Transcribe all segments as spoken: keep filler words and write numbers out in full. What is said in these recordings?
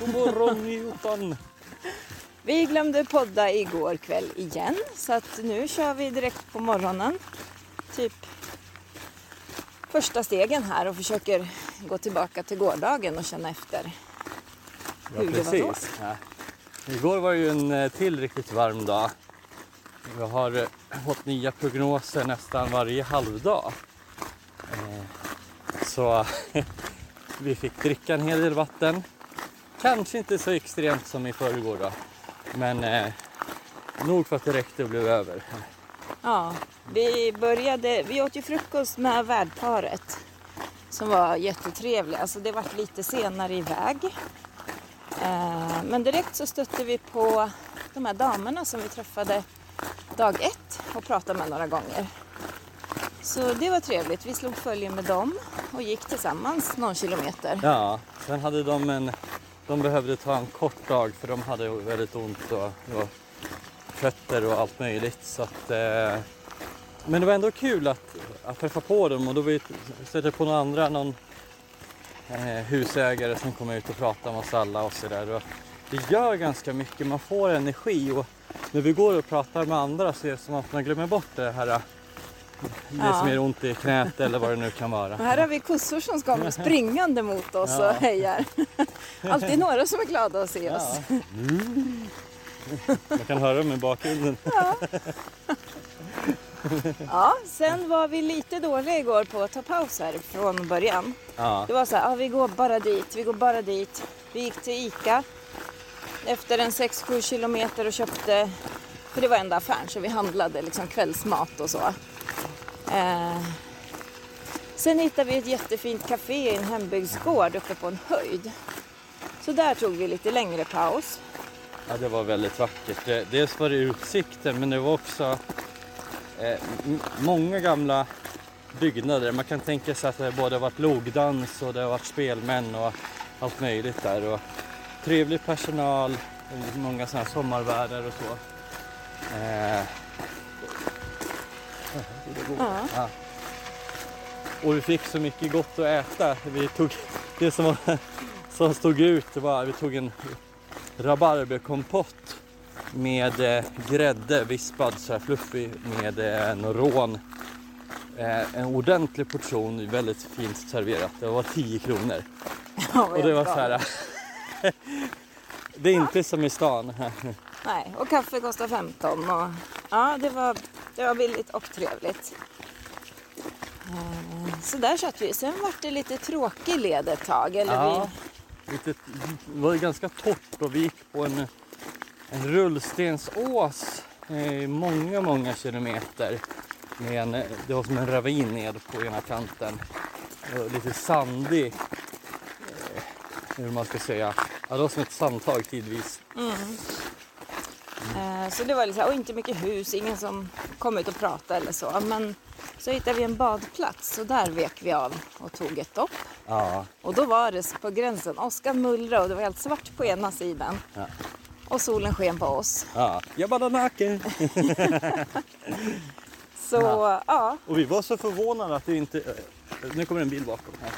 God morgon Newton! Vi glömde podda igår kväll igen, så att nu kör vi direkt på morgonen. Typ första stegen här och försöker gå tillbaka till gårdagen och känna efter hur ja, det var då. Ja. Igår var ju en till riktigt varm dag. Vi har fått nya prognoser nästan varje halvdag. Så vi fick dricka en hel del vatten. Kanske inte så extremt som i förrgår då. Men eh, nog för att det räckte blev över. Ja, vi började, vi åt ju frukost med värdparet som var jättetrevlig. Alltså det var lite senare iväg. Eh, men direkt så stötte vi på de här damerna som vi träffade dag ett och pratade med några gånger. Så det var trevligt. Vi slog följe med dem och gick tillsammans någon kilometer. Ja, sen hade de en... De behövde ta en kort dag för de hade väldigt ont och, och fötter och allt möjligt. Så att, eh, men det var ändå kul att, att träffa på dem och då vi stötte på några andra, någon eh, husägare som kom ut och pratade med oss alla och sådär. Det gör ganska mycket, man får energi och när vi går och pratar med andra så är det som att man glömmer bort det här. Det ja. Som är ont i knät eller vad det nu kan vara. Och här har vi kossor som kommer springande mot oss ja. Och hejar. Alltid några som är glada att se ja. Oss. Mm. Man kan höra dem i bakgrunden. Ja. ja, sen var vi lite dåliga igår på att ta paus här från början. Ja. Det var så här, ah, vi går bara dit, vi går bara dit. Vi gick till Ica efter en sex sju kilometer och köpte, för det var enda affären så vi handlade liksom kvällsmat och så. Eh, sen hittade vi ett jättefint café i en hembygdsgård uppe på en höjd. Så där tog vi lite längre paus. Ja, det var väldigt vackert. Det, dels var det utsikten men det var också eh, m- många gamla byggnader. Man kan tänka sig att det både har varit logdans och det har varit spelmän och allt möjligt där. Och trevlig personal, många sådana här sommarvärdar och så. Eh, Ja. Ja. Och vi fick så mycket gott att äta. Vi tog det som, var, som stod ut var vi tog en rabarberkompott med eh, grädde vispad så här fluffig med eh, en rån. Eh, en ordentlig portion väldigt fint serverat. Det var tio kronor. Ja, och det var bra. Så här det är inte som i stan. Nej, och kaffe kostar femton och ja, det var det var billigt och trevligt. Så där satt vi. Sen var det lite tråkig led ett tag. Eller ja, vi... lite, det var ganska torrt och vi gick på en, en rullstensås i många, många kilometer. Med en, det var som en ravin ned på ena kanten. Lite sandig, hur man ska säga. Ja, det var som ett sandtag tidvis. Mm. Så det var liksom, och inte mycket hus, ingen som kom ut och pratade eller så. Men så hittade vi en badplats och där vek vi av och tog ett dopp. Ja. Och då var det på gränsen. Åskan mullrade och det var helt svart på ena sidan. Ja. Och solen sken på oss. Ja, jag bara naken. Så, ja. ja. Och vi var så förvånade att det inte... Nu kommer en bil bakom här.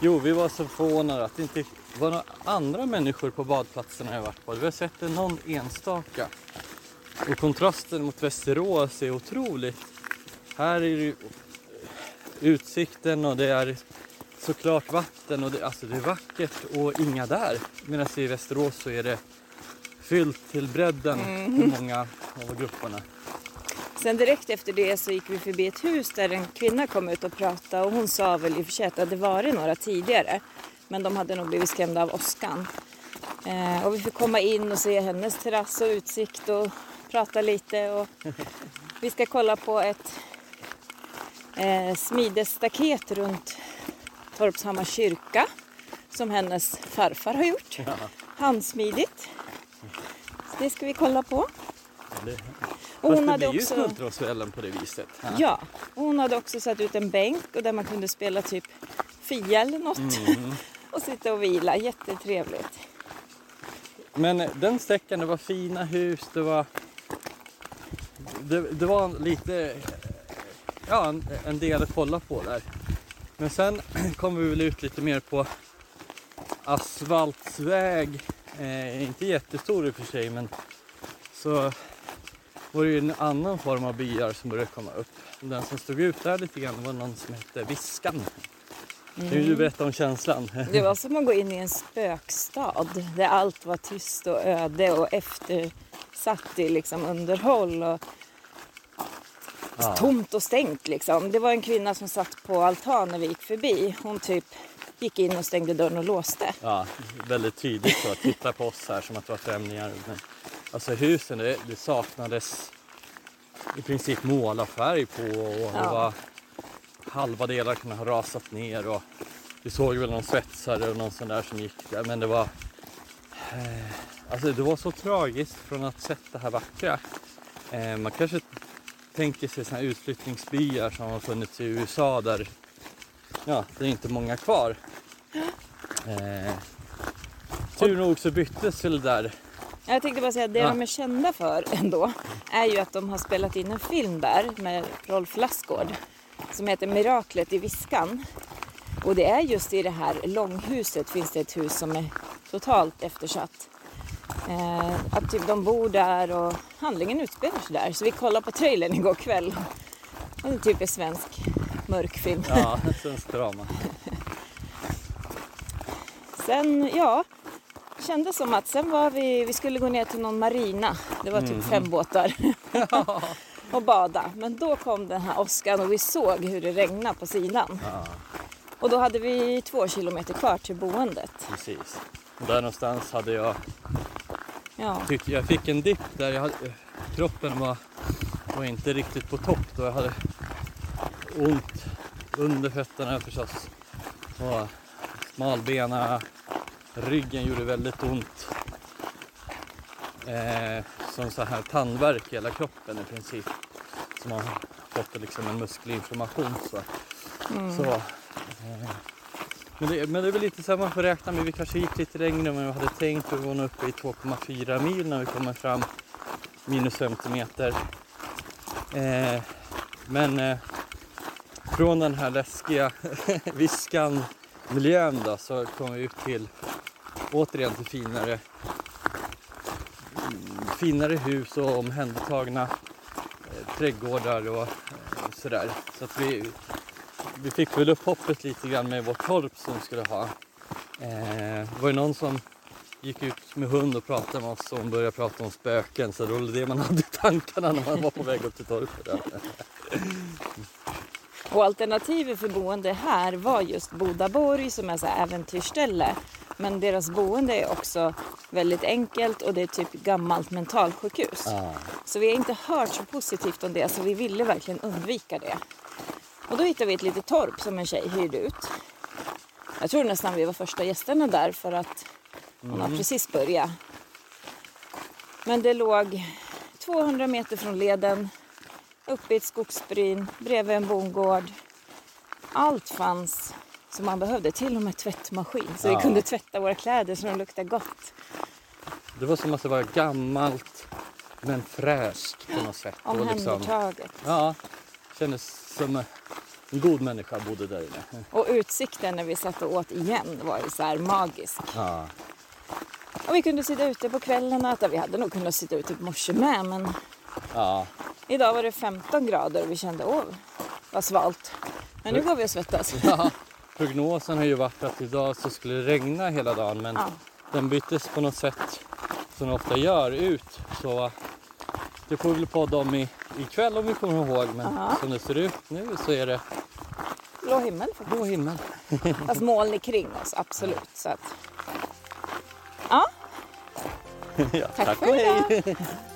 Jo, vi var så förvånade att det inte... Det var några andra människor på badplatserna jag varit på. Vi har sett någon enstaka. Och kontrasten mot Västerås är otroligt. Här är det utsikten och det är såklart vatten. Och det, alltså det är vackert och inga där. Medan i Västerås så är det fyllt till bredden mm. för många av grupperna. Sen direkt efter det så gick vi förbi ett hus där en kvinna kom ut och pratade. Och hon sa väl i och för sig att det hade varit några tidigare. Men de hade nog blivit skrämda av åskan. Eh, och vi fick komma in och se hennes terrass och utsikt och prata lite. Och vi ska kolla på ett eh, smidestaket runt Torpshammars kyrka. Som hennes farfar har gjort. Ja. Handsmidigt. Så det ska vi kolla på. Ja, och hon det hade också smultrådsvällen på det viset. Ja. ja, och hon hade också satt ut en bänk och där man kunde spela typ fia eller något. Mm. och sitta och vila. Jättetrevligt. Men den sträckan, det var fina hus, det var det, det var lite ja, en, en del att kolla på där. Men sen kom vi väl ut lite mer på asfaltsväg, eh, inte jättestor i och för sig, men så var det ju en annan form av byar som började komma upp. Den som stod ut där lite grann var någon som hette Viskan. Mm. Nu vill du berätta om känslan. Det var som att gå in i en spökstad där allt var tyst och öde och eftersatt i liksom underhåll och ah. tomt och stängt liksom. Det var en kvinna som satt på altan när vi gick förbi. Hon typ gick in och stängde dörren och låste. Ja, väldigt tydligt så. Titta på oss här som att det var främlingar. Men, alltså husen, det, det saknades i princip målarfärg på och ja. det var... halva delar kunde ha rasat ner och vi såg väl någon svetsare och någon sån där som gick där, men det var eh, alltså det var så tragiskt från att sett det här vackra. Eh, man kanske tänker sig såna här utflyttningsbyar som har funnits i U S A där ja, det är inte många kvar. Eh, tur nog så byttes väl där. Jag tänkte bara säga att det ja. de är kända för ändå är ju att de har spelat in en film där med Rolf Lassgård som heter Miraklet i viskan. Och det är just i det här långhuset finns det ett hus som är totalt eftersatt. Eh, att typ de bor där och handlingen utspelar sig där. Så vi kollade på trailern igår kväll. Det är typ en svensk mörkfilm. Ja, en svensk drama. Sen, ja, kändes som att sen var vi, vi skulle gå ner till någon marina. Det var typ mm. fem båtar. Ja. Och bada. Men då kom den här åskan och vi såg hur det regnade på sidan. Ja. Och då hade vi två kilometer kvar till boendet. Precis. Och där någonstans hade jag... Ja. Tyck, jag fick en dipp där jag hade, kroppen var, var inte riktigt på topp. Då jag hade ont under fötterna förstås. Och smalbena, ryggen gjorde väldigt ont. Eh, som så här tandvärk i hela kroppen i princip. Som man har fått liksom en muskelinflammation. Så. Mm. så eh, men, det, men det är väl lite så här man får räkna med. Vi kanske gick lite regn men vi hade tänkt att vi var uppe i två komma fyra mil när vi kommer fram. Minus femtio meter. Eh, men eh, från den här läskiga viskan miljön då, så kom vi ut till återigen till finare finare hus och omhändertagna eh, trädgårdar och eh, sådär. Så att vi, vi fick väl upp hoppet lite grann med vårt torp som vi skulle ha. Eh, det var ju någon som gick ut med hund och pratade med oss och hon började prata om spöken. Så det var det man hade i tankarna när man var på väg upp till torpet. Och alternativet för boende här var just Bodaborg som är så här äventyrsställe. Men deras boende är också väldigt enkelt och det är typ gammalt mentalsjukhus. Ah. Så vi har inte hört så positivt om det så vi ville verkligen undvika det. Och då hittade vi ett litet torp som en tjej hyrde ut. Jag tror nästan vi var första gästerna där för att mm. hon har precis börjat. Men det låg tvåhundra meter från leden, uppe i ett skogsbryn, bredvid en bondgård. Allt fanns som man behövde, till och med tvättmaskin. Så ja. vi kunde tvätta våra kläder så de luktade gott. Det var som att det var gammalt men fräscht på något sätt. Omhändertaget. Liksom, ja, kändes som en god människa bodde där inne. Och utsikten när vi satt och åt igen var ju så här magisk. Ja. Och vi kunde sitta ute på kvällarna. Vi hade nog kunnat sitta ute på morse med, men... Ja. Idag var det femton grader och vi kände, åh, vad svalt. Men nu går vi och svettas. Ja. Prognosen har ju varit att idag så skulle det regna hela dagen men ja. den byttes på något sätt som den ofta gör ut. Så det får vi podda om i, ikväll om vi kommer ihåg, men Aha. som det ser ut nu så är det blå himmel faktiskt. Blå himmel. Fast moln är kring oss, absolut. Så att... ja. ja. Tack, tack för idag.